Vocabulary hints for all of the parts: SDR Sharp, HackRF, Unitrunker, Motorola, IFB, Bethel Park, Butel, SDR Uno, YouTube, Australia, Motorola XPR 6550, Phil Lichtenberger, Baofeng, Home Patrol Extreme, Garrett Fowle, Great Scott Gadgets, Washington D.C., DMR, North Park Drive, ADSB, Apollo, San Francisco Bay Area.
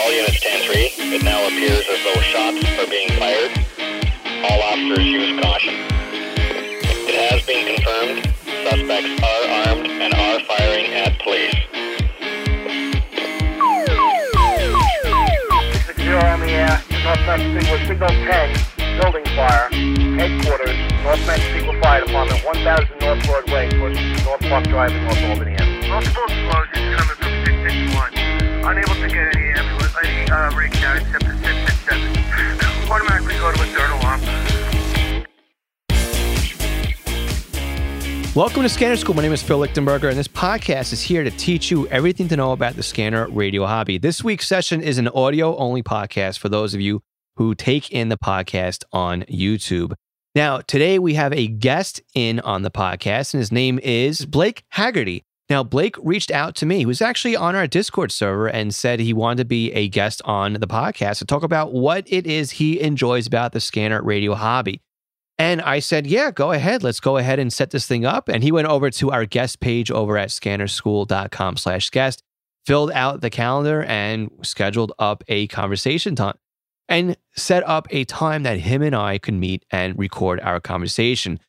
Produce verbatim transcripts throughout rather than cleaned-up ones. All units stand three. It now appears as though shots are being fired. All officers use caution. It has been confirmed. Suspects are armed and are firing at police. six sixty on the air. North Metro with signal tag. Building fire. Headquarters. North Metro Fire Department. one thousand North Road Way. Towards North Park Drive in North Albany. Multiple explosions coming from six sixty-one. Unable to get any ambulance, any uh, rig down except the six sixty-seven. Automatically go to a dirt alarm. Welcome to Scanner School. My name is Phil Lichtenberger, and this podcast is here to teach you everything to know about the scanner radio hobby. This week's session is an audio-only podcast for those of you who take in the podcast on YouTube. Now, today we have a guest in on the podcast, and his name is Blake Haggerty. Now, Blake reached out to me. He was actually on our Discord server and said he wanted to be a guest on the podcast to talk about what it is he enjoys about the scanner radio hobby. And I said, yeah, go ahead. Let's go ahead and set this thing up. And he went over to our guest page over at scannerschool.com slash guest, filled out the calendar and scheduled up a conversation time and set up a time that him and I could meet and record our conversation.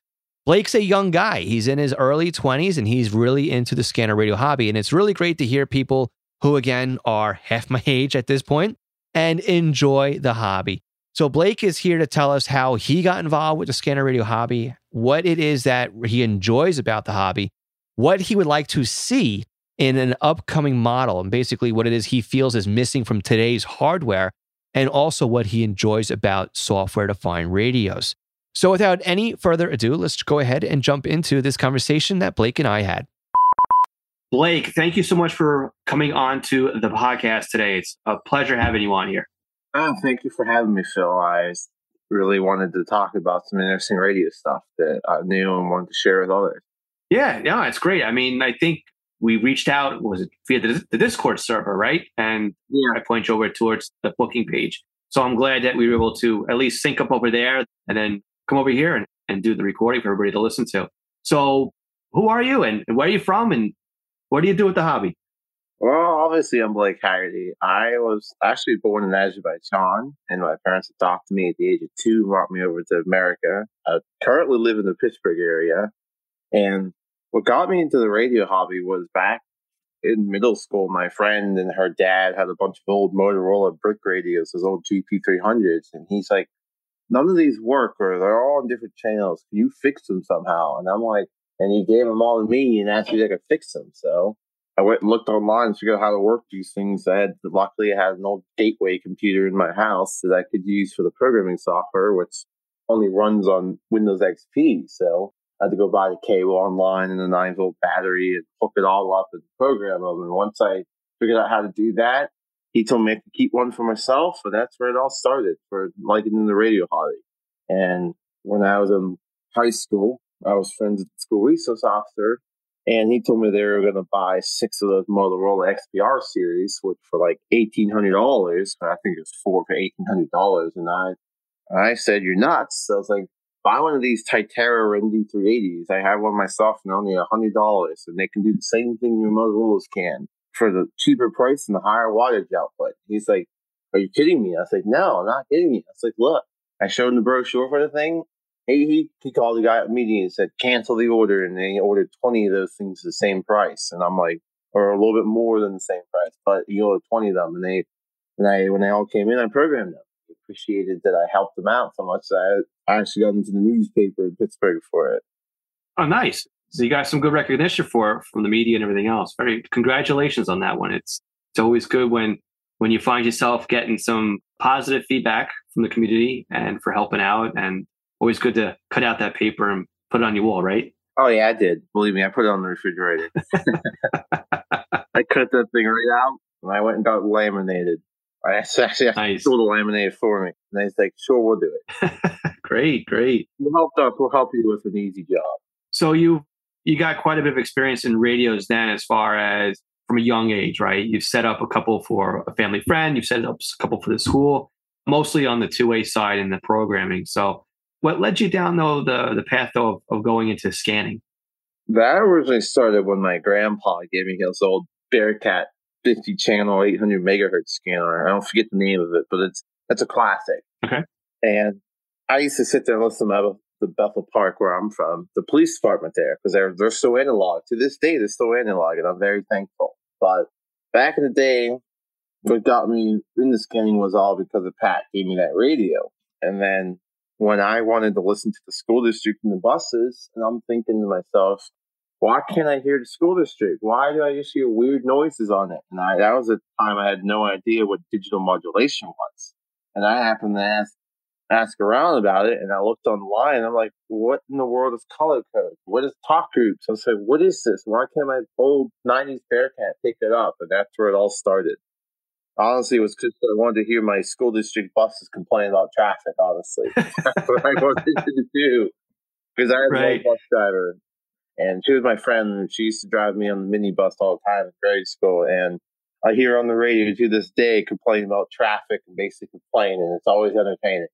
Blake's a young guy. He's in his early twenties, and he's really into the scanner radio hobby. And it's really great to hear people who, again, are half my age at this point and enjoy the hobby. So Blake is here to tell us how he got involved with the scanner radio hobby, what it is that he enjoys about the hobby, what he would like to see in an upcoming model, and basically what it is he feels is missing from today's hardware, and also what he enjoys about software-defined radios. So without any further ado, let's go ahead and jump into this conversation that Blake and I had. Blake, thank you so much for coming on to the podcast today. It's a pleasure having you on here. Oh, thank you for having me, Phil. I really wanted to talk about some interesting radio stuff that I knew and wanted to share with others. Yeah, no, it's great. I mean, I think we reached out, was it via the, the Discord server, right? And yeah. I point you over towards the booking page. So I'm glad that we were able to at least sync up over there and then come over here and, and do the recording for everybody to listen to. So who are you and, and where are you from and what do you do with the hobby? Well, obviously I'm Blake Haggerty. I was actually born in Azerbaijan and my parents adopted me at the age of two, brought me over to America. I currently live in the Pittsburgh area. And what got me into the radio hobby was back in middle school, my friend and her dad had a bunch of old Motorola brick radios, those old G P three hundreds. And he's like, none of these work, or they're all on different channels. Can you fix them somehow? And I'm like, and he gave them all to me and asked me if I could fix them. So I went and looked online to figure out how to work these things. I had, luckily, I had an old Gateway computer in my house that I could use for the programming software, which only runs on Windows X P. So I had to go buy the cable online and a nine-volt battery and hook it all up and program them. And once I figured out how to do that, he told me I could keep one for myself, and that's where it all started, for liking the radio hobby. And when I was in high school, I was friends with the school resource officer, and he told me they were going to buy six of those Motorola X P R series, which for like eighteen hundred dollars, I think it was four for eighteen hundred dollars, and I and I said, you're nuts. So I was like, buy one of these Titerra M D three eighties. I have one myself, and only one hundred dollars, and they can do the same thing your Motorola's can, for the cheaper price and the higher wattage output. He's like, are you kidding me? I was like, no, I'm not kidding you. I was like, look, I showed him the brochure for the thing. He, he, he called the guy at the meeting and said, cancel the order. And they ordered twenty of those things at the same price. And I'm like, or a little bit more than the same price, but he ordered twenty of them. And they, and I, when they all came in, I programmed them. I appreciated that I helped them out so much that I actually got into the newspaper in Pittsburgh for it. Oh, nice. So you got some good recognition for it from the media and everything else. Very congratulations on that one. It's it's always good when when you find yourself getting some positive feedback from the community and for helping out. And always good to cut out that paper and put it on your wall, right? Oh yeah, I did. Believe me, I put it on the refrigerator. I cut that thing right out, and I went and got laminated. I actually asked nice. people to laminate it for me, and they was like, "Sure, we'll do it." Great, great. You helped us. We'll help you with an easy job. So you. You got quite a bit of experience in radios then, as far as from a young age, right? You've set up a couple for a family friend. You've set up a couple for the school, mostly on the two-way side and the programming. So what led you down, though, the, the path though, of, of going into scanning? That originally started when my grandpa gave me his old Bearcat fifty channel, eight hundred megahertz scanner. I don't forget the name of it, but it's that's a classic. Okay. And I used to sit there and listen to the Bethel Park, where I'm from, the police department there, because they're they're still analog to this day. They're still analog, and I'm very thankful. But back in the day, what got me into scanning was all because of Pat gave me that radio. And then when I wanted to listen to the school district and the buses, and I'm thinking to myself, why can't I hear the school district? Why do I just hear weird noises on it? And I, that was a time I had no idea what digital modulation was. And I happened to ask ask around about it, and I looked online, and I'm like, what in the world is color code? What is talk groups? I was like, what is this? Why can't my old nineties Bearcat pick it up? And that's where it all started. Honestly, it was because I wanted to hear my school district buses complain about traffic, honestly. That's what I wanted to do. Because I had right. a bus driver, and she was my friend, and she used to drive me on the minibus all the time in grade school. And I hear on the radio to this day complaining about traffic and basic complaining, and it's always entertaining.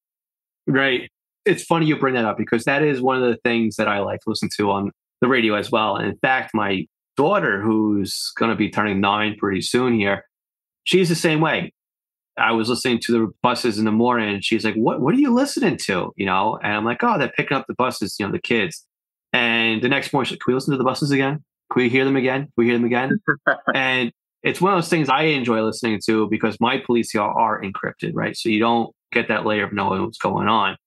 Right. It's funny you bring that up, because that is one of the things that I like to listen to on the radio as well. And in fact, my daughter, who's going to be turning nine pretty soon here, she's the same way. I was listening to the buses in the morning, and she's like, what What are you listening to? You know, and I'm like, oh, they're picking up the buses, you know, the kids. And the next morning, she's like, can we listen to the buses again? Can we hear them again? Can we hear them again? And it's one of those things I enjoy listening to, because my police are, are encrypted, right? So you don't get that layer of knowing what's going on.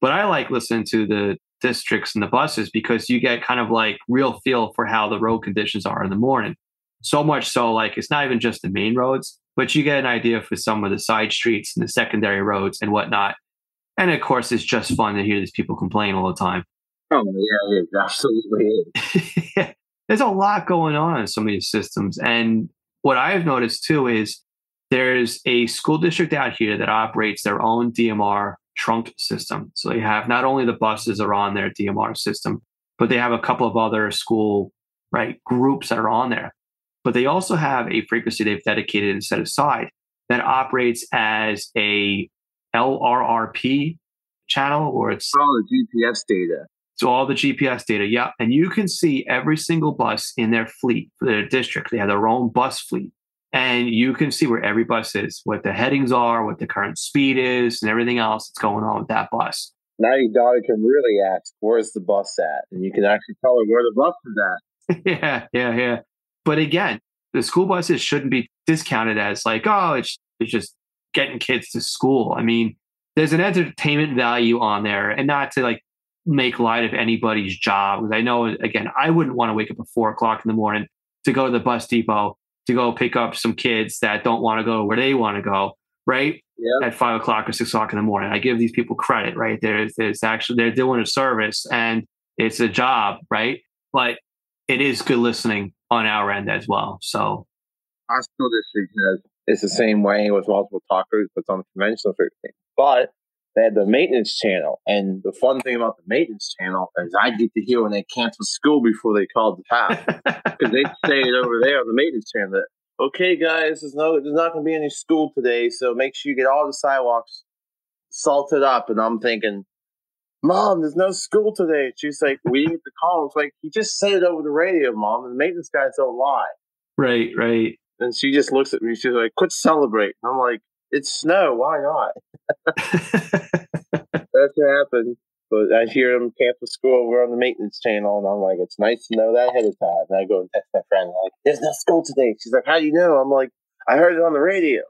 But I like listening to the districts and the buses, because you get kind of like real feel for how the road conditions are in the morning. So much so, like, it's not even just the main roads, but you get an idea for some of the side streets and the secondary roads and whatnot. And of course, it's just fun to hear these people complain all the time. Oh, yeah, it is. Absolutely is. There's a lot going on in some of these systems. And what I've noticed too is there's a school district out here that operates their own D M R trunk system. So they have not only the buses are on their D M R system, but they have a couple of other school right groups that are on there. But they also have a frequency they've dedicated and set aside that operates as a L R R P channel, or it's all the G P S data. So all the G P S data, yeah. And you can see every single bus in their fleet, their district. They have their own bus fleet. And you can see where every bus is, what the headings are, what the current speed is, and everything else that's going on with that bus. Now your daughter can really ask, where's the bus at? And you can actually tell her where the bus is at. yeah, yeah, yeah. But again, the school buses shouldn't be discounted as like, oh, it's, it's just getting kids to school. I mean, there's an entertainment value on there, and not to like make light of anybody's job. Because I know, again, I wouldn't want to wake up at four o'clock in the morning to go to the bus depot to go pick up some kids that don't want to go where they want to go, right? Yeah. At five o'clock or six o'clock in the morning. I give these people credit, right? There's, there's actually, they're doing a service, and it's a job, right? But it is good listening on our end as well. So our school district has, it's the same way with multiple talk groups, but it's on the conventional frequency. But they had the maintenance channel. And the fun thing about the maintenance channel is I get to hear when they cancel school before they called the top. Because they say it over there on the maintenance channel that, okay, guys, there's no, there's not going to be any school today, so make sure you get all the sidewalks salted up. And I'm thinking, Mom, there's no school today. She's like, we didn't get the call. It's like, you just said it over the radio, Mom. And the maintenance guys don't lie. Right, right. And she just looks at me. She's like, quit celebrating. I'm like, it's snow. Why not? That's what happened. But I hear them cancel school. We're on the maintenance channel. And I'm like, it's nice to know that ahead of time. And I go and text my friend. I'm like, there's no school today. She's like, how do you know? I'm like, I heard it on the radio.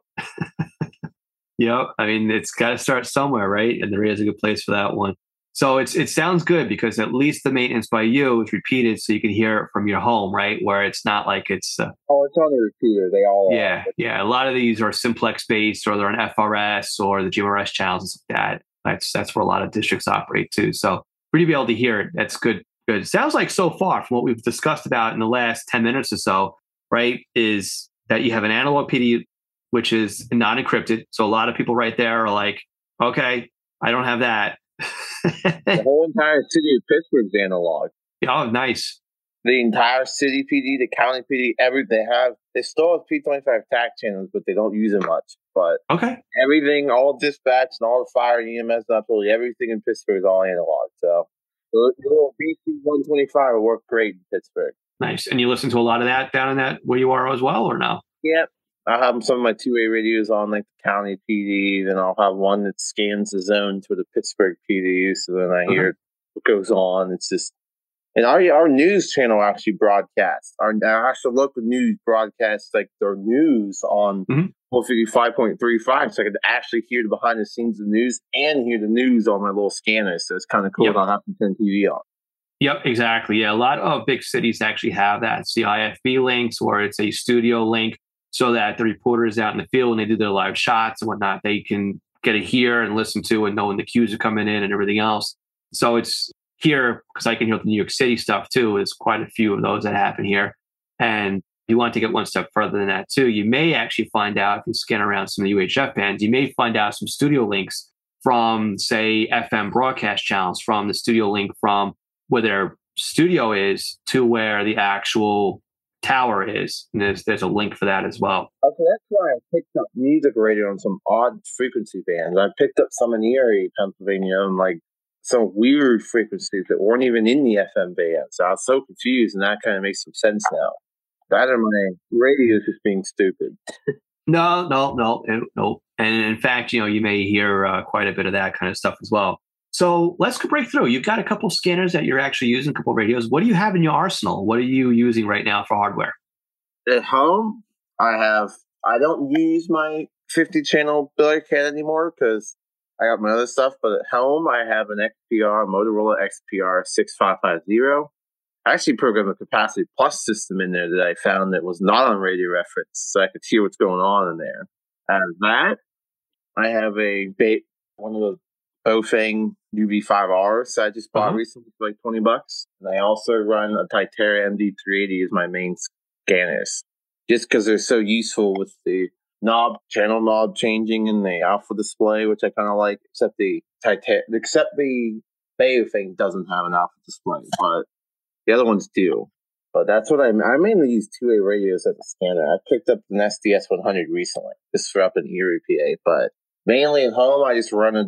Yep. I mean, it's got to start somewhere, right? And the radio is a good place for that one. So it's it sounds good, because at least the maintenance by you is repeated, so you can hear it from your home, right? Where it's not like it's... Uh, oh, it's on the repeater. They all Yeah, are. yeah. A lot of these are simplex-based, or they're on F R S or the G M R S channels and stuff like that. That's, that's where a lot of districts operate too. So for you to be able to hear it, that's good. Good. Sounds like so far from what we've discussed about in the last ten minutes or so, right, is that you have an analog P D U, which is not encrypted. So a lot of people right there are like, okay, I don't have that. The whole entire city of Pittsburgh's analog. Oh, nice. The entire city P D, the county P D, every they have. They still have P twenty-five T A C channels, but they don't use them much. But okay, everything, all dispatch and all the fire and E M S, and absolutely everything in Pittsburgh is all analog. So the little B C one twenty-five will work great in Pittsburgh. Nice. And you listen to a lot of that down in that where you are as well, or no? Yep. I'll have some of my two-way radios on, like the county P D. Then I'll have one that scans the zone to the Pittsburgh P D. So then I hear mm-hmm. what goes on. It's just, and our our news channel actually broadcasts. Our, our actual local news broadcasts like their news on mm-hmm. one fifty-five point three five. So I could actually hear the behind the scenes of the news and hear the news on my little scanner. So it's kind of cool. Yep. Not having to turn T V on. Yep, exactly. Yeah, a lot of big cities actually have that. It's the I F B links, or it's a studio link, so that the reporters out in the field, when they do their live shots and whatnot, they can get to hear and listen to and know when the cues are coming in and everything else. So it's here, because I can hear the New York City stuff too. There's quite a few of those that happen here. And if you want to get one step further than that too, you may actually find out, if you scan around some of the U H F bands, you may find out some studio links from, say, F M broadcast channels, from the studio link from where their studio is to where the actual tower is, and there's there's a link for that as well. Okay, that's why I picked up music radio on some odd frequency bands. I picked up some in Erie, Pennsylvania, and like some weird frequencies that weren't even in the F M band. So I was so confused, and that kind of makes some sense now. That or my radio is just being stupid. no, no, no, and, no. And in fact, you know, you may hear uh, quite a bit of that kind of stuff as well. So let's break through. You've got a couple scanners that you're actually using, a couple radios. What do you have in your arsenal? What are you using right now for hardware? At home, I have, I don't use my fifty channel Blake Haggerty anymore because I got my other stuff. But at home, I have an X P R, Motorola X P R six five five zero. I actually programmed a Capacity Plus system in there that I found that was not on Radio Reference, so I could hear what's going on in there. Out of that, I have a ba- one of those Bofang U V five R, so I just bought uh-huh. recently for like twenty bucks. And I also run a Titerra M D three eighty as my main scanners, just because they're so useful with the knob, channel knob changing and the alpha display, which I kind of like, except the Titer- except the Bofang doesn't have an alpha display, but the other ones do. But that's what I I mainly use two-way radios at the scanner. I picked up an S D S one hundred recently, just for up in Erie, P A, but mainly at home, I just run a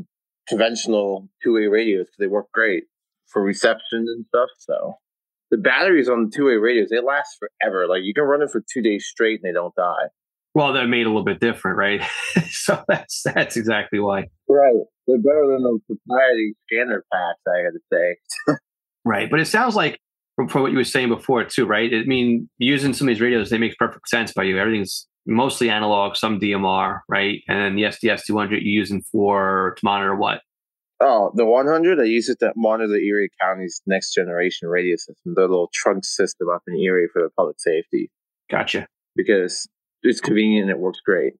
conventional two-way radios because they work great for reception and stuff. So the batteries on the two-way radios, they last forever. Like, you can run it for two days straight and they don't die. Well, they're made a little bit different, right? So that's that's exactly why. Right, they're better than the proprietary scanner packs, I gotta say. Right, but it sounds like from, from what you were saying before too, right? I mean, using some of these radios, they make perfect sense by you. Everything's mostly analog, some D M R, right? And then the S D S two hundred you're using for to monitor what? Oh, the one hundred, I use it to monitor Erie County's next generation radio system, their little trunk system up in Erie for the public safety. Gotcha. Because it's convenient and it works great.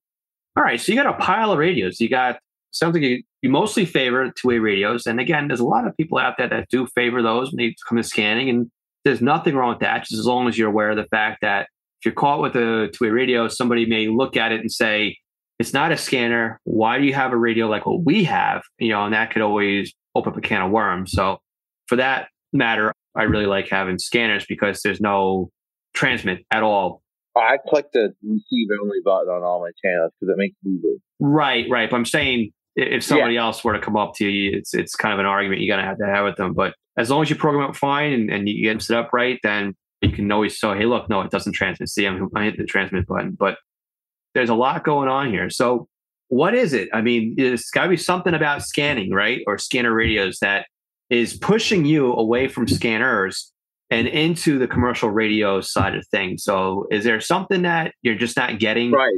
All right, so you got a pile of radios. You got something you, you mostly favor two-way radios. And again, there's a lot of people out there that do favor those when they come to scanning, and there's nothing wrong with that, just as long as you're aware of the fact that if you're caught with a two-way radio, somebody may look at it and say, it's not a scanner. Why do you have a radio like what we have? You know, and that could always open up a can of worms. So for that matter, I really like having scanners because there's no transmit at all. I click the receive only button on all my channels because it makes it easy. Right, right. But I'm saying if somebody yeah. else were to come up to you, it's it's kind of an argument you're going to have to have with them. But as long as you program it fine and, and you get them set up right, then you can always say, hey, look, no, it doesn't transmit. See, I'm, I hit the transmit button, but there's a lot going on here. So what is it? I mean, it's got to be something about scanning, right? Or scanner radios that is pushing you away from scanners and into the commercial radio side of things. So is there something that you're just not getting price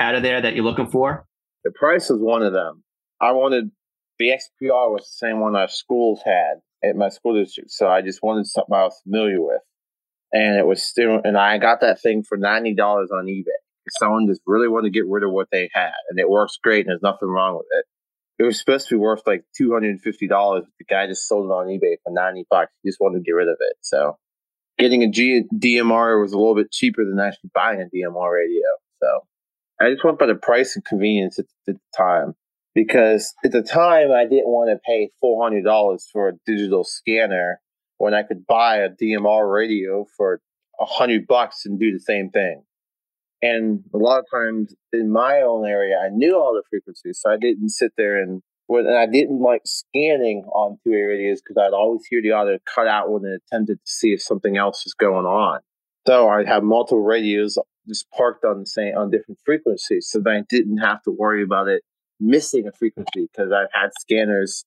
out of there that you're looking for? The price is one of them. I wanted, the X P R was the same one our schools had at my school district. So I just wanted something I was familiar with. And it was still, and I got that thing for ninety dollars on eBay. Someone just really wanted to get rid of what they had, and it works great, and there's nothing wrong with it. It was supposed to be worth like two hundred fifty dollars, but the guy just sold it on eBay for ninety bucks. He just wanted to get rid of it. So getting a G- D M R was a little bit cheaper than actually buying a D M R radio. So I just went by the price and convenience at the time, because at the time I didn't want to pay four hundred dollars for a digital scanner when I could buy a D M R radio for a hundred bucks and do the same thing. And a lot of times in my own area, I knew all the frequencies, so I didn't sit there and, and I didn't like scanning on two-way radios because I'd always hear the audio cut out when it attempted to see if something else was going on. So I'd have multiple radios just parked on the same on different frequencies, so that I didn't have to worry about it missing a frequency, because I've had scanners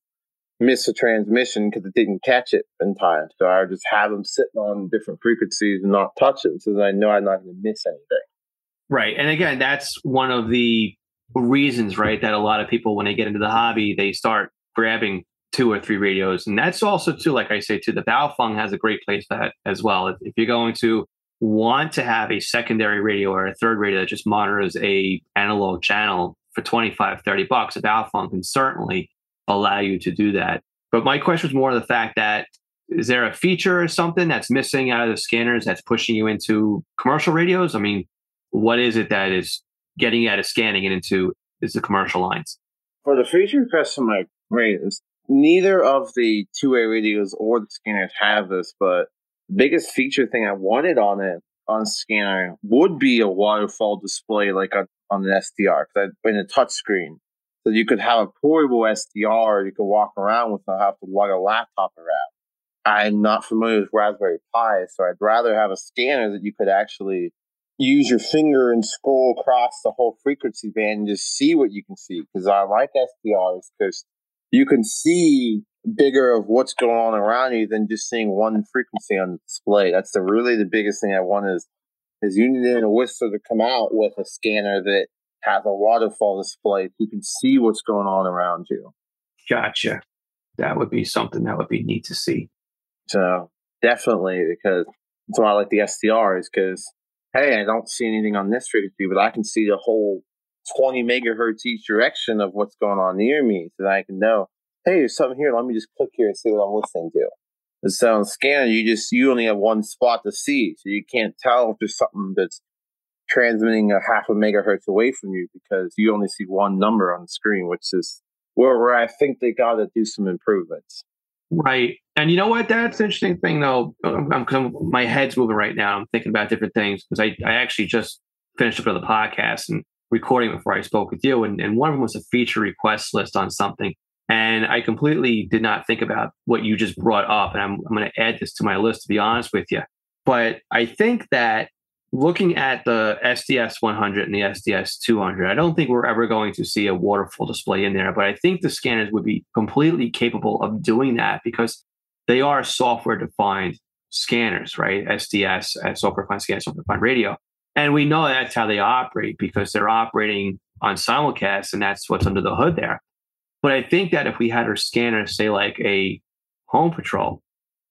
miss a transmission because it didn't catch it in time. So I just have them sitting on different frequencies and not touch them, so that I know I'm not going to miss anything. Right. And again, that's one of the reasons, right, that a lot of people, when they get into the hobby, they start grabbing two or three radios. And that's also, too, like I say, too, the Baofeng has a great place for that as well. If, if you're going to want to have a secondary radio or a third radio that just monitors a analog channel for twenty-five, thirty bucks, a Baofeng can certainly allow you to do that. But my question was more the fact that, is there a feature or something that's missing out of the scanners that's pushing you into commercial radios? I mean, what is it that is getting you out of scanning and into is the commercial lines? For the feature requests on my radios, neither of the two-way radios or the scanners have this, but the biggest feature thing I wanted on it, on scanner, would be a waterfall display like on, on an S D R, because in a touchscreen. So you could have a portable S D R you could walk around with and have to lug a laptop around. I'm not familiar with Raspberry Pi, so I'd rather have a scanner that you could actually use your finger and scroll across the whole frequency band and just see what you can see. Because I like S D Rs because you can see bigger of what's going on around you than just seeing one frequency on the display. That's the really the biggest thing I want is, is Uniden or Whistler to come out with a scanner that has a waterfall display. You can see what's going on around you. Gotcha. That would be something that would be neat to see. So definitely, because that's why I like the S D Rs, because, hey, I don't see anything on this frequency, but I can see the whole twenty megahertz each direction of what's going on near me, so that I can know, hey, there's something here. Let me just click here and see what I'm listening to. And so on the scanner, you just you only have one spot to see, so you can't tell if there's something that's transmitting a half a megahertz away from you, because you only see one number on the screen, which is where, where I think they got to do some improvements. Right. And you know what? That's an interesting thing, though. I'm, I'm, my head's moving right now. I'm thinking about different things, because I, I actually just finished up another podcast and recording before I spoke with you. And, and one of them was a feature request list on something. And I completely did not think about what you just brought up. And I'm, I'm going to add this to my list, to be honest with you. But I think that looking at the S D S one hundred and the S D S two hundred, I don't think we're ever going to see a waterfall display in there, but I think the scanners would be completely capable of doing that, because they are software-defined scanners, right? S D S, software-defined scanner, software-defined radio. And we know that's how they operate, because they're operating on simulcast, and that's what's under the hood there. But I think that if we had our scanner, say like a Home Patrol,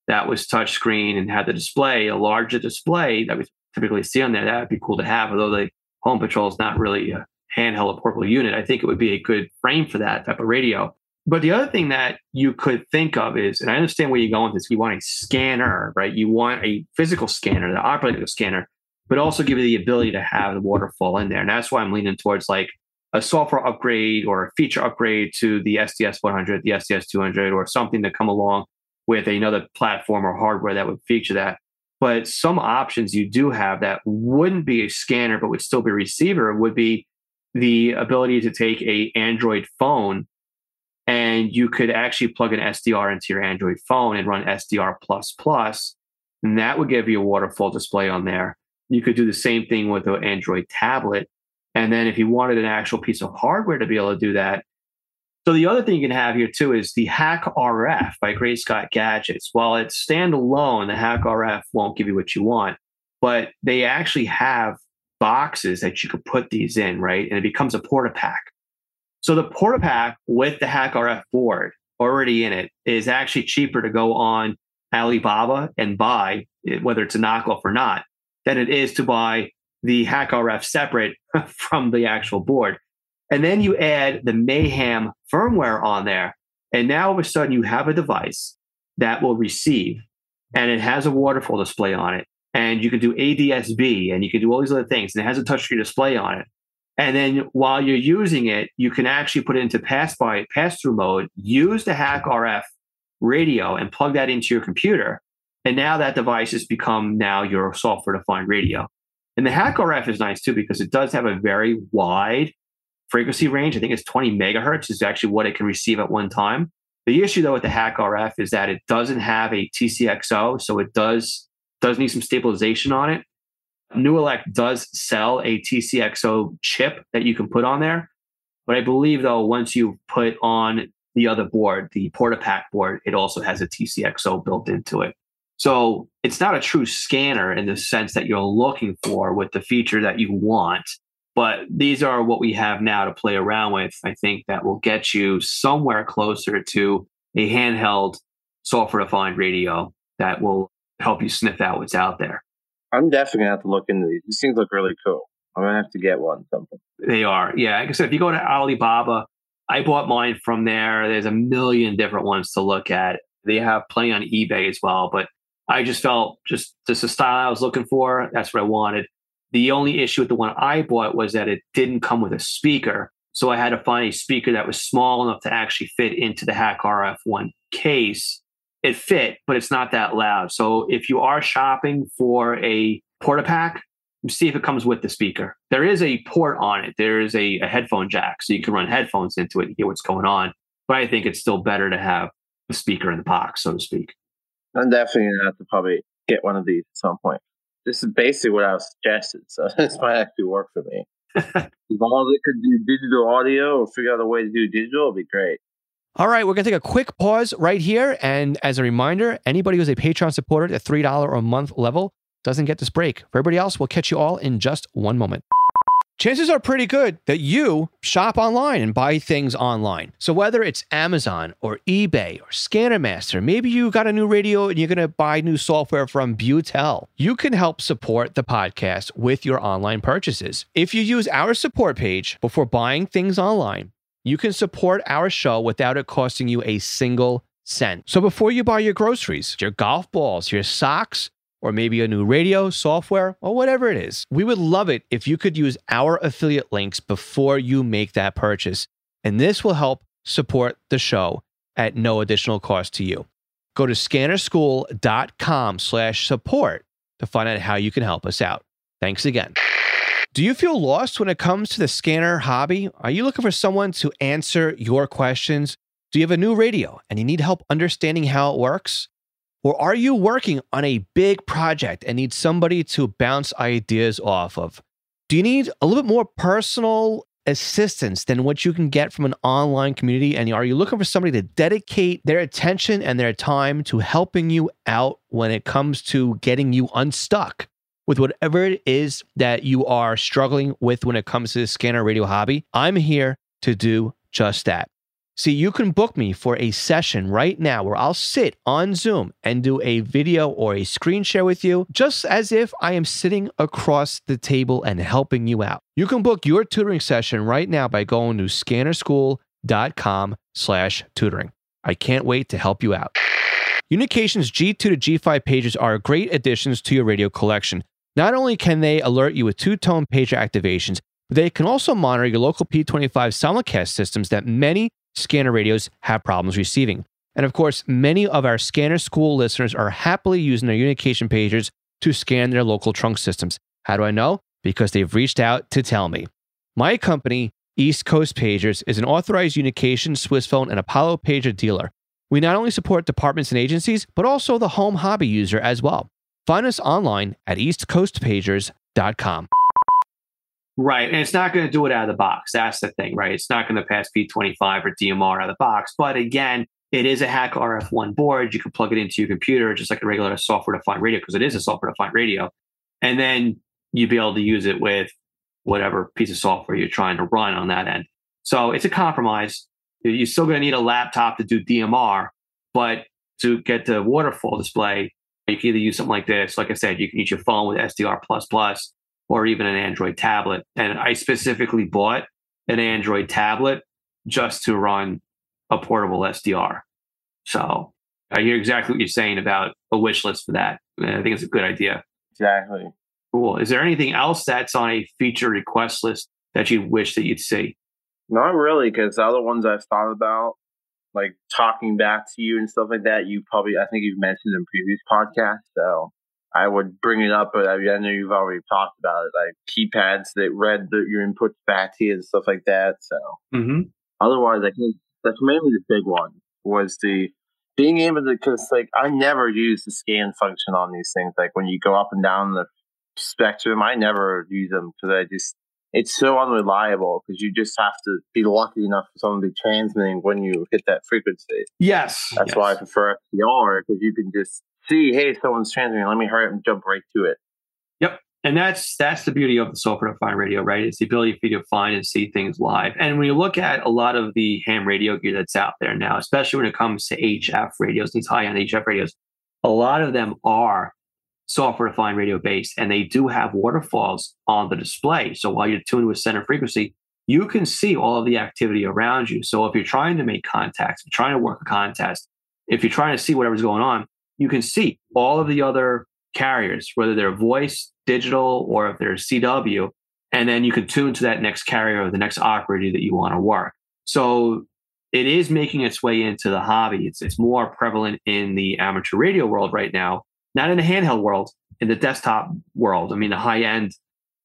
that was touchscreen and had the display, a larger display that was typically see on there, that would be cool to have. Although the Home Patrol is not really a handheld or portable unit, I think it would be a good frame for that type of radio. But the other thing that you could think of is, and I understand where you're going with this, you want a scanner, right? You want a physical scanner that operates like a scanner, but also give you the ability to have the waterfall in there. And that's why I'm leaning towards like a software upgrade or a feature upgrade to the S D S one hundred, the S D S two hundred, or something to come along with another platform or hardware that would feature that. But some options you do have that wouldn't be a scanner but would still be a receiver would be the ability to take an Android phone, and you could actually plug an S D R into your Android phone and run S D R plus plus, and that would give you a waterfall display on there. You could do the same thing with an Android tablet. And then if you wanted an actual piece of hardware to be able to do that. So the other thing you can have here, too, is the HackRF by Great Scott Gadgets. While it's standalone, the HackRF won't give you what you want, but they actually have boxes that you could put these in, right? And it becomes a PortaPack. So the PortaPack with the HackRF board already in it is actually cheaper to go on Alibaba and buy, whether it's a knockoff or not, than it is to buy the HackRF separate from the actual board. And then you add the Mayhem firmware on there. And now all of a sudden you have a device that will receive, and it has a waterfall display on it. And you can do A D S B, and you can do all these other things. And it has a touchscreen display on it. And then while you're using it, you can actually put it into pass-by, pass-through mode, use the HackRF radio and plug that into your computer. And now that device has become now your software-defined radio. And the HackRF is nice too, because it does have a very wide frequency range. I think it's twenty megahertz is actually what it can receive at one time. The issue, though, with the HackRF is that it doesn't have a T C X O, so it does, does need some stabilization on it. New Elect does sell a T C X O chip that you can put on there. But I believe, though, once you put on the other board, the PortaPack board, it also has a T C X O built into it. So it's not a true scanner in the sense that you're looking for with the feature that you want. But these are what we have now to play around with. I think that will get you somewhere closer to a handheld software-defined radio that will help you sniff out what's out there. I'm definitely going to have to look into these. These things look really cool. I'm going to have to get one. Something. They are. Yeah. Like I said, if you go to Alibaba, I bought mine from there. There's a million different ones to look at. They have plenty on eBay as well. But I just felt just, just the style I was looking for. That's what I wanted. The only issue with the one I bought was that it didn't come with a speaker. So I had to find a speaker that was small enough to actually fit into the HackRF one case. It fit, but it's not that loud. So if you are shopping for a PortaPack, see if it comes with the speaker. There is a port on it. There is a, a headphone jack, so you can run headphones into it and hear what's going on. But I think it's still better to have a speaker in the box, so to speak. I'm definitely going to have to probably get one of these at some point. This is basically what I was suggested, so this might actually work for me. If all they could do digital audio or figure out a way to do digital, it would be great. All right, we're going to take a quick pause right here. And as a reminder, anybody who's a Patreon supporter at three dollars a month level doesn't get this break. For everybody else, we'll catch you all in just one moment. Chances are pretty good that you shop online and buy things online. So whether it's Amazon or eBay or ScannerMaster, maybe you got a new radio and you're going to buy new software from Butel, you can help support the podcast with your online purchases. If you use our support page before buying things online, you can support our show without it costing you a single cent. So before you buy your groceries, your golf balls, your socks, or maybe a new radio, software, or whatever it is, we would love it if you could use our affiliate links before you make that purchase. And this will help support the show at no additional cost to you. Go to scannerschool.com slash support to find out how you can help us out. Thanks again. Do you feel lost when it comes to the scanner hobby? Are you looking for someone to answer your questions? Do you have a new radio and you need help understanding how it works? Or are you working on a big project and need somebody to bounce ideas off of? Do you need a little bit more personal assistance than what you can get from an online community? And are you looking for somebody to dedicate their attention and their time to helping you out when it comes to getting you unstuck with whatever it is that you are struggling with when it comes to the scanner radio hobby? I'm here to do just that. See, you can book me for a session right now where I'll sit on Zoom and do a video or a screen share with you, just as if I am sitting across the table and helping you out. You can book your tutoring session right now by going to scannerschool.com slash tutoring. I can't wait to help you out. Unication's G two to G five pages are great additions to your radio collection. Not only can they alert you with two-tone pager activations, but they can also monitor your local P twenty-five simulcast systems that many scanner radios have problems receiving. And of course, many of our Scanner School listeners are happily using their Unication pagers to scan their local trunk systems. How do I know? Because they've reached out to tell me. My company, East Coast Pagers, is an authorized Unication, Swissphone, and Apollo pager dealer. We not only support departments and agencies, but also the home hobby user as well. Find us online at east coast pagers dot com. Right, and it's not going to do it out of the box. That's the thing, right? It's not going to pass P twenty-five or D M R out of the box. But again, it is a HackRF one board. You can plug it into your computer just like a regular software-defined radio, because it is a software-defined radio. And then you'd be able to use it with whatever piece of software you're trying to run on that end. So it's a compromise. You're still going to need a laptop to do D M R, but to get the waterfall display, you can either use something like this. Like I said, you can use your phone with S D R plus plus, or even an Android tablet. And I specifically bought an Android tablet just to run a portable S D R. So I hear exactly what you're saying about a wish list for that. I think it's a good idea. Exactly. Cool. Is there anything else that's on a feature request list that you wish that you'd see? Not really, because the other ones I've thought about, like talking back to you and stuff like that, you probably, I think you've mentioned in previous podcasts, so I would bring it up, but I, mean, I know you've already talked about it, like keypads that read the, your inputs back to you and stuff like that. So mm-hmm. Otherwise, I think that's mainly the big one, was the being able to, because like I never use the scan function on these things. Like when you go up and down the Spectrum. I never use them because I just, it's so unreliable because you just have to be lucky enough for someone to be transmitting when you hit that frequency. Yes. That's yes. why I prefer F T R, because you can just see, hey, someone's transmitting. Let me hurry up and jump right to it. Yep. And that's that's the beauty of the software-defined radio, right? It's the ability for you to find and see things live. And when you look at a lot of the ham radio gear that's out there now, especially when it comes to H F radios, these high-end H F radios, a lot of them are software-defined radio-based, and they do have waterfalls on the display. So while you're tuned with center frequency, you can see all of the activity around you. So if you're trying to make contacts, if you're trying to work a contest, if you're trying to see whatever's going on, you can see all of the other carriers, whether they're voice, digital, or if they're C W, and then you can tune to that next carrier or the next operator that you want to work. So it is making its way into the hobby. It's it's more prevalent in the amateur radio world right now, not in the handheld world, in the desktop world. I mean, the high-end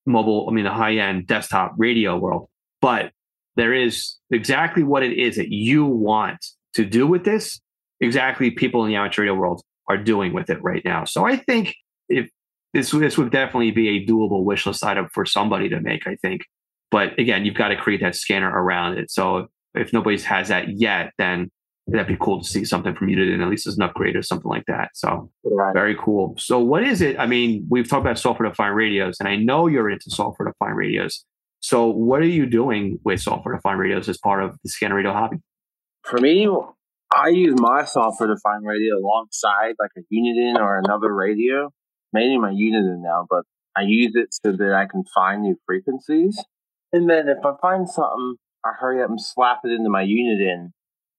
mobile, I mean, the high-end desktop radio world. But there is exactly what it is that you want to do with this, exactly people in the amateur radio world are doing with it right now. So I think if this this would definitely be a doable wish list item for somebody to make, I think. But again, you've got to create that scanner around it. So if nobody's has that yet, then that'd be cool to see something from Uniden, at least as an upgrade or something like that. So right. Very cool. So what is it? I mean, we've talked about software-defined radios, and I know you're into software-defined radios. So what are you doing with software-defined radios as part of the scanner radio hobby? For me, I use my software-defined radio alongside like a Uniden or another radio. Mainly my Uniden now, but I use it so that I can find new frequencies. And then if I find something, I hurry up and slap it into my Uniden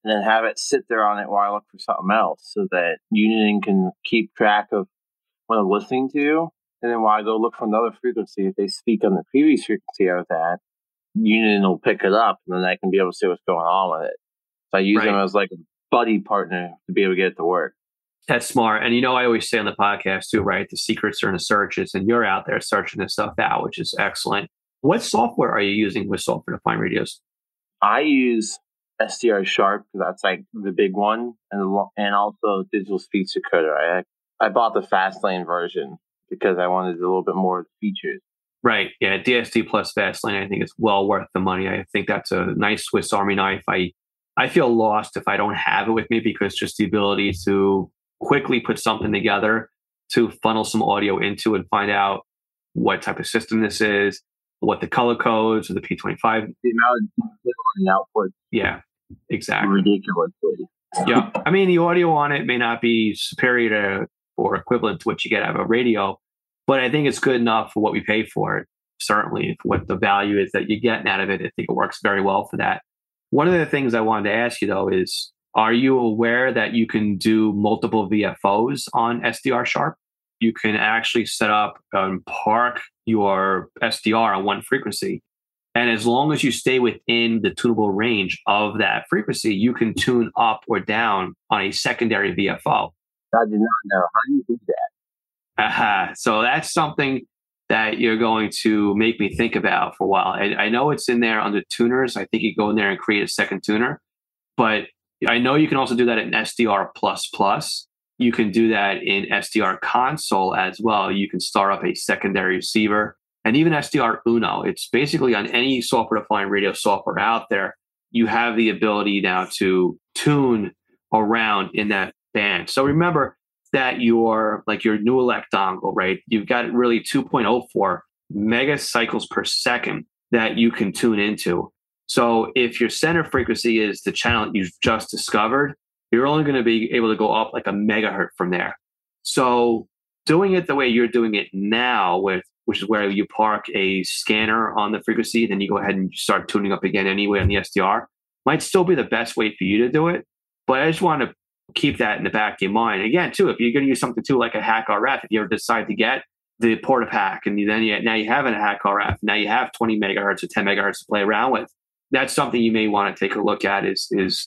and then have it sit there on it while I look for something else, so that Uniden can keep track of what I'm listening to. And then while I go look for another frequency, if they speak on the previous frequency I was at, Uniden will pick it up and then I can be able to see what's going on with it. So I use right. them as like a buddy partner to be able to get it to work. That's smart. And you know, I always say on the podcast too, right? The secrets are in the searches, and you're out there searching this stuff out, which is excellent. What software are you using with software-defined radios? I use S D R Sharp, because that's like the big one, and and also digital speech decoder. I I bought the Fastlane version because I wanted a little bit more features. Right. Yeah. D S D Plus Fastlane, I think it's well worth the money. I think that's a nice Swiss Army knife. I I feel lost if I don't have it with me, because just the ability to quickly put something together to funnel some audio into and find out what type of system this is, what the color codes or the P twenty-five. The amount of output. Yeah, exactly. Ridiculously. Yeah. I mean, the audio on it may not be superior to or equivalent to what you get out of a radio, but I think it's good enough for what we pay for it, certainly, for what the value is that you're getting out of it. I think it works very well for that. One of the things I wanted to ask you, though, is are you aware that you can do multiple V F Os on S D R Sharp? You can actually set up and park your S D R on one frequency. And as long as you stay within the tunable range of that frequency, you can tune up or down on a secondary V F O. I did not know. How do you do that? Uh-huh. So that's something that you're going to make me think about for a while. I, I know it's in there under tuners. I think you go in there and create a second tuner. But I know you can also do that in S D R plus plus. You can do that in S D R console as well. You can start up a secondary receiver, and even S D R Uno. It's basically on any software-defined radio software out there, you have the ability now to tune around in that band. So remember that your, like your new elect dongle, right? You've got really two point oh four megacycles per second that you can tune into. So if your center frequency is the channel that you've just discovered, you're only going to be able to go up like a megahertz from there. So doing it the way you're doing it now, with which is where you park a scanner on the frequency, then you go ahead and start tuning up again anyway on the S D R, might still be the best way for you to do it. But I just want to keep that in the back of your mind. Again, too, if you're going to use something too like a HackRF, if you ever decide to get the PortaPack, and then you, now you have a HackRF, now you have twenty megahertz or ten megahertz to play around with. That's something you may want to take a look at, is, is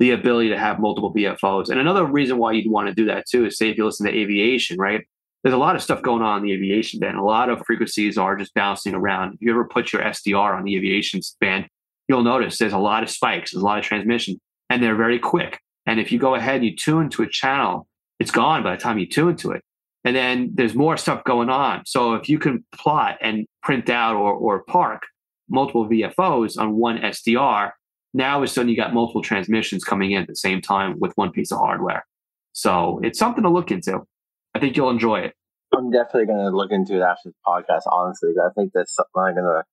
the ability to have multiple V F Os. And another reason why you'd want to do that too is, say if you listen to aviation, right? There's a lot of stuff going on in the aviation band. A lot of frequencies are just bouncing around. If you ever put your S D R on the aviation band, you'll notice there's a lot of spikes, there's a lot of transmission, and they're very quick. And if you go ahead and you tune to a channel, it's gone by the time you tune to it. And then there's more stuff going on. So if you can plot and print out or, or park multiple V F Os on one S D R, now all of a sudden you got multiple transmissions coming in at the same time with one piece of hardware. So it's something to look into. I think you'll enjoy it. I'm definitely going to look into it after the podcast, honestly. I think that's something I'm going to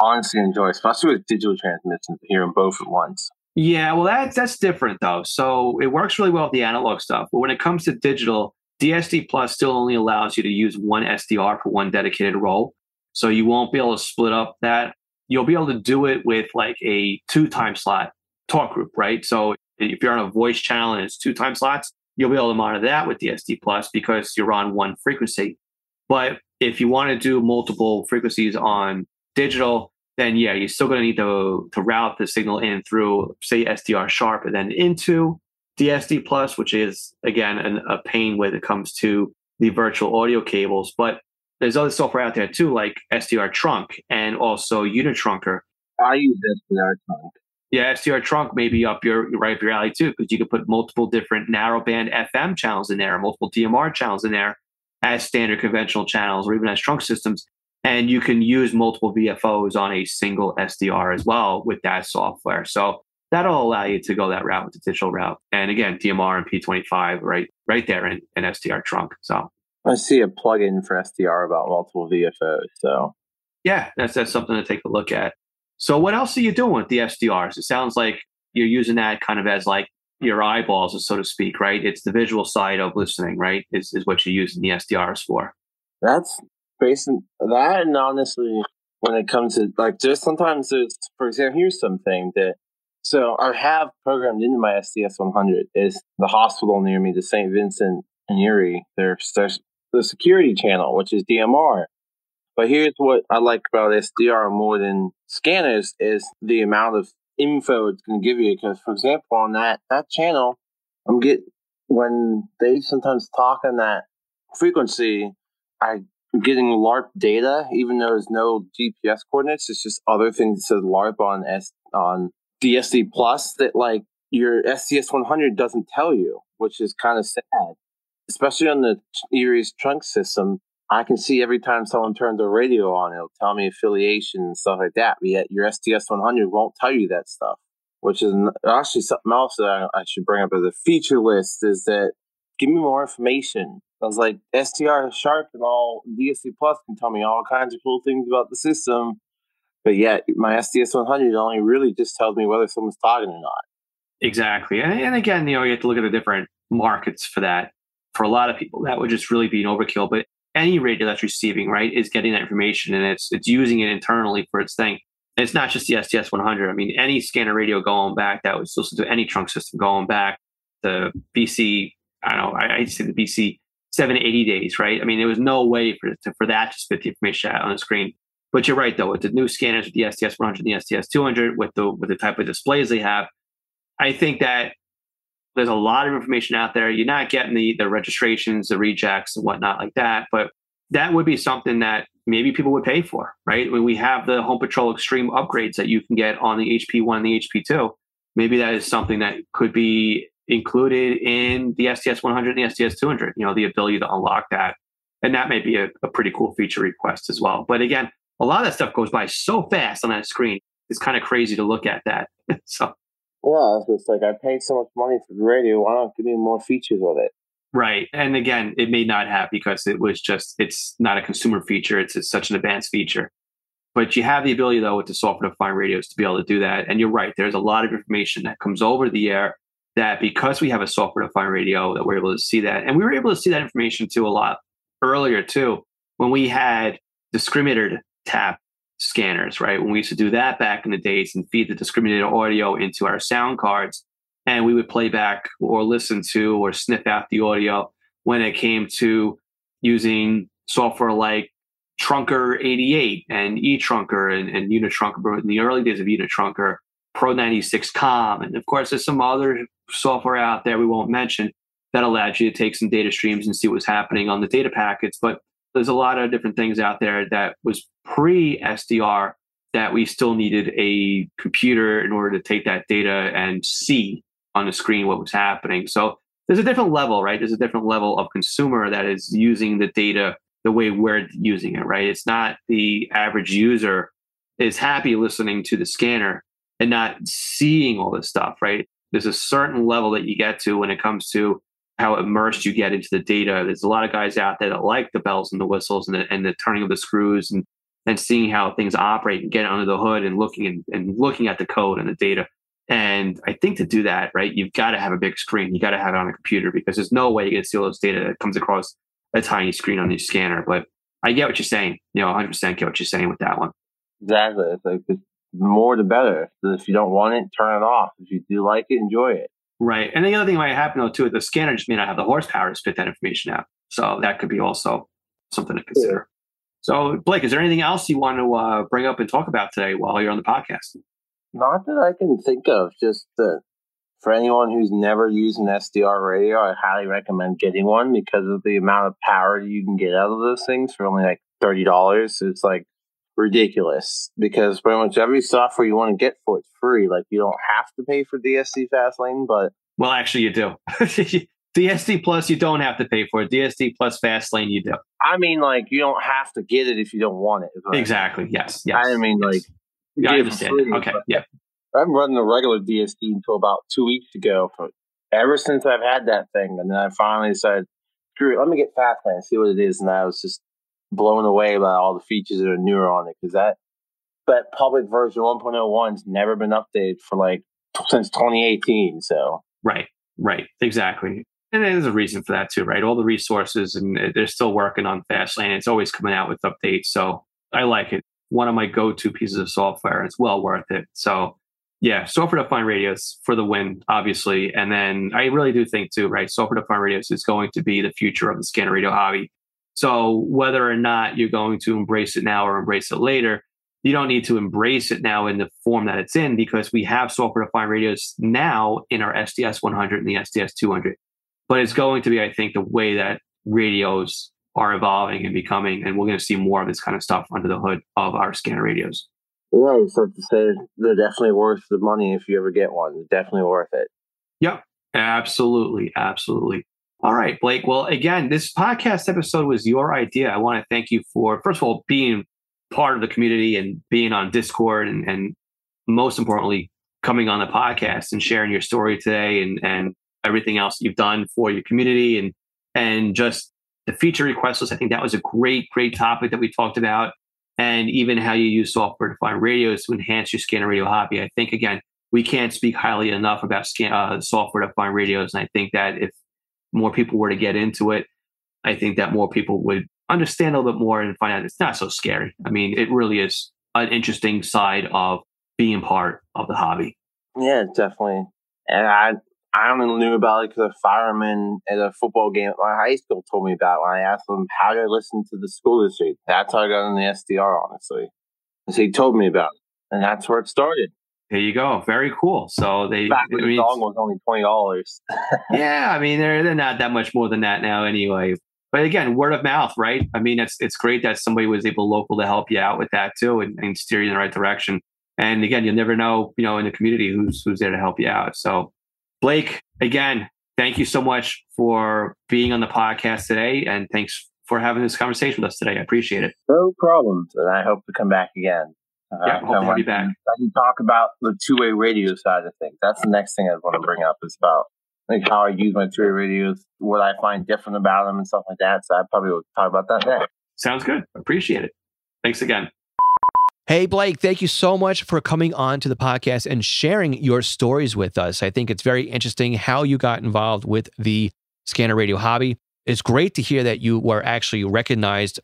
honestly enjoy, especially with digital transmissions, hearing both at once. Yeah, well, that's, that's different, though. So it works really well with the analog stuff. But when it comes to digital, D S D Plus still only allows you to use one S D R for one dedicated role. So you won't be able to split up that. You'll be able to do it with like a two time slot talk group, right? So if you're on a voice channel and it's two time slots, you'll be able to monitor that with D S D Plus because you're on one frequency. But if you want to do multiple frequencies on digital, then yeah, you're still going to need to, to route the signal in through, say, S D R Sharp and then into D S D Plus, which is, again, an, a pain when it comes to the virtual audio cables. But there's other software out there, too, like S D R Trunk and also Unitrunker. I use S D R Trunk. Yeah, S D R Trunk may be up your, right up your alley, too, because you can put multiple different narrowband F M channels in there, multiple D M R channels in there as standard conventional channels or even as trunk systems. And you can use multiple V F Os on a single S D R as well with that software. So that'll allow you to go that route with the digital route. And again, D M R and P twenty-five right right there in, in S D R Trunk. So I see a plug-in for S D R about multiple V F Os. So yeah, that's that's something to take a look at. So what else are you doing with the S D Rs? It sounds like you're using that kind of as like your eyeballs, so to speak, right? It's the visual side of listening, right? Is is what you're using the S D Rs for. That's based on that. And honestly, when it comes to like just sometimes there's, for example, here's something that So I have programmed into my S D S one hundred is the hospital near me, the Saint Vincent and Erie, their, their security channel, which is D M R. But here's what I like about S D R more than scanners is the amount of info it's going to give you. Because, for example, on that, that channel, I'm getting when they sometimes talk on that frequency, I'm getting LARP data, even though there's no G P S coordinates. It's just other things that says LARP on S on. D S D Plus that like your S D S one hundred doesn't tell you, which is kind of sad, especially on the Erie's trunk system. I can see every time someone turns a radio on, it'll tell me affiliation and stuff like that. But yet your S D S one hundred won't tell you that stuff, which is actually something else that I, I should bring up as a feature list is that give me more information. I was like, S D R Sharp and all D S D Plus can tell me all kinds of cool things about the system. But yet, my S D S one hundred only really just tells me whether someone's talking or not. Exactly. And, and again, you know, you have to look at the different markets for that. For a lot of people, that would just really be an overkill. But any radio that's receiving, right, is getting that information and it's it's using it internally for its thing. And it's not just the S D S one hundred. I mean, any scanner radio going back that was listening to any trunk system going back, the B C, I don't know, I, I'd say the B C seven eighty days, right? I mean, there was no way for, for that to spit the information out on the screen. But you're right, though, with the new scanners, with the S D S one hundred, the S D S two hundred, with the with the type of displays they have, I think that there's a lot of information out there. You're not getting the the registrations, the rejects, and whatnot like that. But that would be something that maybe people would pay for, right? When we have the Home Patrol Extreme upgrades that you can get on the H P one and the H P two, maybe that is something that could be included in the S D S one hundred and the S D S two hundred, you know, the ability to unlock that. And that may be a, a pretty cool feature request as well. But again, a lot of that stuff goes by so fast on that screen. It's kind of crazy to look at that. so, yeah, it's just like I paid so much money for the radio. Why don't give me more features with it? Right, and again, it may not have because it was just it's not a consumer feature. It's, it's such an advanced feature, but you have the ability though with the software-defined radios to be able to do that. And you're right. There's a lot of information that comes over the air that because we have a software-defined radio that we're able to see that, and we were able to see that information too a lot earlier too when we had discriminated tap scanners, right? When we used to do that back in the days and feed the discriminator audio into our sound cards, and we would play back or listen to or sniff out the audio when it came to using software like Trunker eighty-eight and eTrunker and, and Unitrunker, in the early days of Unitrunker, Pro ninety-six com. And of course, there's some other software out there we won't mention that allowed you to take some data streams and see what was happening on the data packets. But there's a lot of different things out there that was pre-S D R that we still needed a computer in order to take that data and see on the screen what was happening. So there's a different level, right? There's a different level of consumer that is using the data the way we're using it, right? It's not the average user is happy listening to the scanner and not seeing all this stuff, right? There's a certain level that you get to when it comes to how immersed you get into the data. There's a lot of guys out there that like the bells and the whistles and the, and the turning of the screws and, and seeing how things operate and get under the hood and looking and, and looking at the code and the data. And I think to do that, right, you've got to have a big screen. You got to have it on a computer because there's no way you're going to see all those data that comes across a tiny screen on your scanner. But I get what you're saying. You know, one hundred percent get what you're saying with that one. Exactly. It's like the more, the better. If you don't want it, turn it off. If you do like it, enjoy it. Right. And the other thing that might happen, though, too, is the scanner just may not have the horsepower to spit that information out. So that could be also something to consider. So, Blake, is there anything else you want to uh, bring up and talk about today while you're on the podcast? Not that I can think of. Just uh, for anyone who's never used an S D R radio, I highly recommend getting one because of the amount of power you can get out of those things for only like thirty dollars. It's like ridiculous because pretty much every software you want to get for it's free. Like you don't have to pay for D S D Fastlane, but... Well, actually you do. D S D Plus, you don't have to pay for it. D S D Plus Fastlane, you do. I mean, like you don't have to get it if you don't want it. Right? Exactly. Yes. Yes. I mean, yes. like... Yeah, I understand. Free, okay, yeah. I've been running the regular D S D until about two weeks ago. For, ever since I've had that thing, and then I finally decided, screw it, let me get Fastlane and see what it is. And I was just blown away by all the features that are newer on it because that that public version one point oh one's never been updated for like since twenty eighteen. So right, right, exactly. And there's a reason for that too, right? All the resources, and they're still working on Fastlane. It's always coming out with updates, so I like it. One of my go-to pieces of software. It's well worth it. So yeah, software-defined radios for the win, obviously. And then I really do think too, right? Software-defined radios is going to be the future of the scanner radio hobby. So whether or not you're going to embrace it now or embrace it later, you don't need to embrace it now in the form that it's in because we have software-defined radios now in our S D S one hundred and the S D S two hundred. But it's going to be, I think, the way that radios are evolving and becoming, and we're going to see more of this kind of stuff under the hood of our scanner radios. Yeah, it's like to say they're definitely worth the money if you ever get one. They're definitely worth it. Yep, absolutely, absolutely. All right, Blake. Well, again, this podcast episode was your idea. I want to thank you for, first of all, being part of the community and being on Discord, and, and most importantly, coming on the podcast and sharing your story today and, and everything else you've done for your community and and just the feature request list. I think that was a great, great topic that we talked about. And even how you use software-defined radios to enhance your scanner radio hobby. I think, again, we can't speak highly enough about scan, uh, software-defined radios. And I think that if more people were to get into it, I think that more people would understand a little bit more and find out it's not so scary. I mean, it really is an interesting side of being part of the hobby. Yeah, definitely. And I... I only knew about it because a fireman at a football game at my high school told me about it when I asked him how do I listen to the school district. That's how I got on the S D R, honestly. So he told me about it, and that's where it started. There you go. Very cool. So they back when I mean, the song was only twenty dollars. Yeah, I mean they're they're not that much more than that now, anyway. But again, word of mouth, right? I mean, it's it's great that somebody was able local to help you out with that too, and, and steer you in the right direction. And again, you'll never know, you know, in the community who's who's there to help you out. So. Blake, again, thank you so much for being on the podcast today. And thanks for having this conversation with us today. I appreciate it. No problem. And I hope to come back again. Yeah, uh, hope to be back. I can talk about the two-way radio side of things. That's the next thing I want to bring up is about like how I use my two-way radios, what I find different about them and stuff like that. So I probably will talk about that next. Sounds good. Appreciate it. Thanks again. Hey, Blake, thank you so much for coming on to the podcast and sharing your stories with us. I think it's very interesting how you got involved with the scanner radio hobby. It's great to hear that you were actually recognized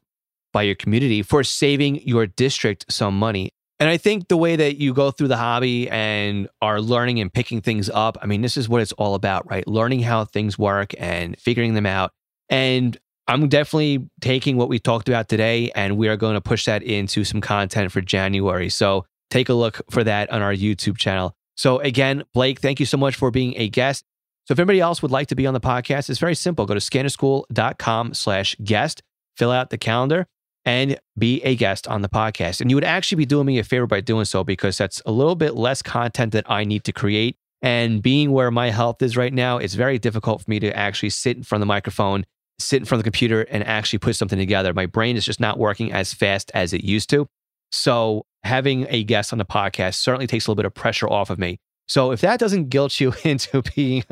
by your community for saving your district some money. And I think the way that you go through the hobby and are learning and picking things up, I mean, this is what it's all about, right? Learning how things work and figuring them out. And I'm definitely taking what we talked about today, and we are going to push that into some content for January. So take a look for that on our YouTube channel. So again, Blake, thank you so much for being a guest. So if anybody else would like to be on the podcast, it's very simple. Go to scannerschool.com slash guest, fill out the calendar, and be a guest on the podcast. And you would actually be doing me a favor by doing so because that's a little bit less content that I need to create. And being where my health is right now, it's very difficult for me to actually sit in front of the microphone, sit in front of the computer and actually put something together. My brain is just not working as fast as it used to. So having a guest on the podcast certainly takes a little bit of pressure off of me. So if that doesn't guilt you into being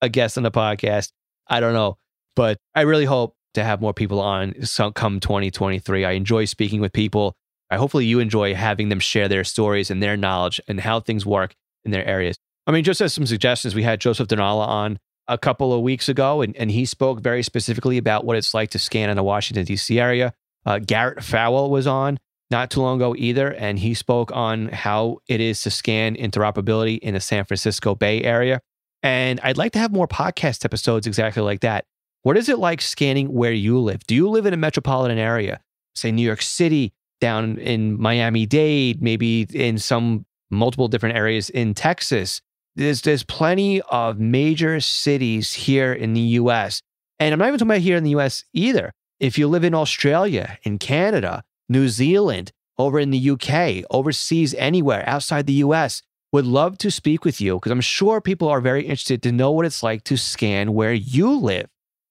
a guest on the podcast, I don't know. But I really hope to have more people on come twenty twenty-three. I enjoy speaking with people. I hopefully you enjoy having them share their stories and their knowledge and how things work in their areas. I mean, just as some suggestions, we had Joseph Denala on a couple of weeks ago, and, and he spoke very specifically about what it's like to scan in the Washington, D C area. Uh, Garrett Fowle was on not too long ago either, and he spoke on how it is to scan interoperability in the San Francisco Bay Area. And I'd like to have more podcast episodes exactly like that. What is it like scanning where you live? Do you live in a metropolitan area? Say New York City, down in Miami-Dade, maybe in some multiple different areas in Texas. There's, there's plenty of major cities here in the U S. And I'm not even talking about here in the U S either. If you live in Australia, in Canada, New Zealand, over in the U K, overseas, anywhere outside the U S, would love to speak with you because I'm sure people are very interested to know what it's like to scan where you live,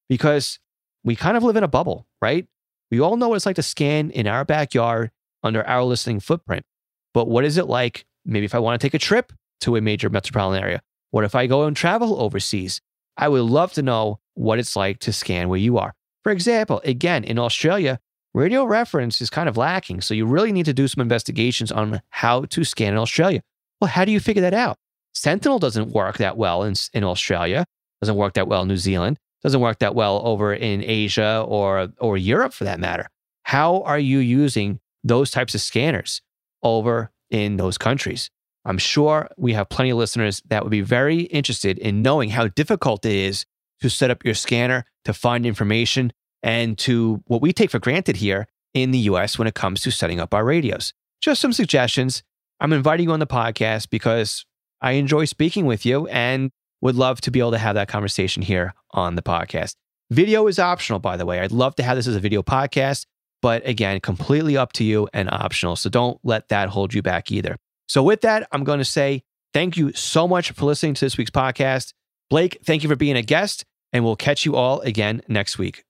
because we kind of live in a bubble, right? We all know what it's like to scan in our backyard under our listening footprint. But what is it like, maybe if I want to take a trip to a major metropolitan area? What if I go and travel overseas? I would love to know what it's like to scan where you are. For example, again, in Australia, Radio Reference is kind of lacking. So you really need to do some investigations on how to scan in Australia. Well, how do you figure that out? Sentinel doesn't work that well in, in Australia, doesn't work that well in New Zealand, doesn't work that well over in Asia or, or Europe for that matter. How are you using those types of scanners over in those countries? I'm sure we have plenty of listeners that would be very interested in knowing how difficult it is to set up your scanner, to find information, and to what we take for granted here in the U S when it comes to setting up our radios. Just some suggestions. I'm inviting you on the podcast because I enjoy speaking with you and would love to be able to have that conversation here on the podcast. Video is optional, by the way. I'd love to have this as a video podcast, but again, completely up to you and optional. So don't let that hold you back either. So with that, I'm going to say thank you so much for listening to this week's podcast. Blake, thank you for being a guest, and we'll catch you all again next week.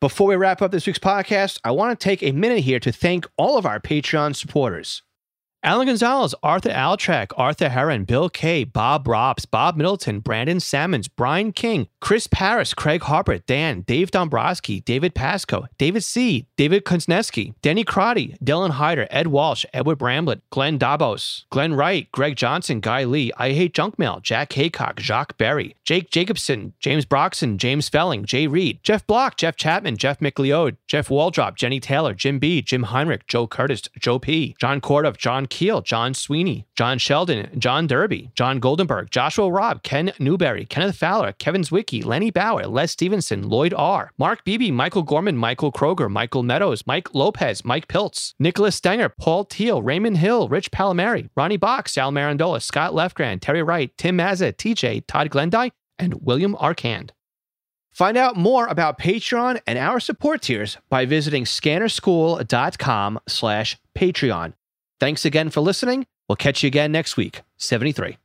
Before we wrap up this week's podcast, I want to take a minute here to thank all of our Patreon supporters. Alan Gonzalez, Arthur Altrack, Arthur Heron, Bill Kay, Bob Robs, Bob Middleton, Brandon Sammons, Brian King, Chris Paris, Craig Harper, Dan, Dave Dombrowski, David Pasco, David C., David Kunsneski, Denny Crotty, Dylan Hyder, Ed Walsh, Edward Bramblett, Glenn Dabos, Glenn Wright, Greg Johnson, Guy Lee, I Hate Junk Mail, Jack Haycock, Jacques Berry, Jake Jacobson, James Broxson, James Felling, Jay Reed, Jeff Block, Jeff Chapman, Jeff McLeod, Jeff Waldrop, Jenny Taylor, Jim B., Jim Heinrich, Joe Curtis, Joe P., John Cordoff, John Keel, John Sweeney, John Sheldon, John Derby, John Goldenberg, Joshua Robb, Ken Newberry, Kenneth Fowler, Kevin Zwicky, Lenny Bauer, Les Stevenson, Lloyd R., Mark Beebe, Michael Gorman, Michael Kroger, Michael Meadows, Mike Lopez, Mike Piltz, Nicholas Stenger, Paul Teal, Raymond Hill, Rich Palomari, Ronnie Box, Sal Marandola, Scott Lefgren, Terry Wright, Tim Mazza, T J, Todd Glendie, and William Arkand. Find out more about Patreon and our support tiers by visiting scannerschool dot com slash Patreon. Thanks again for listening. We'll catch you again next week. seventy-three.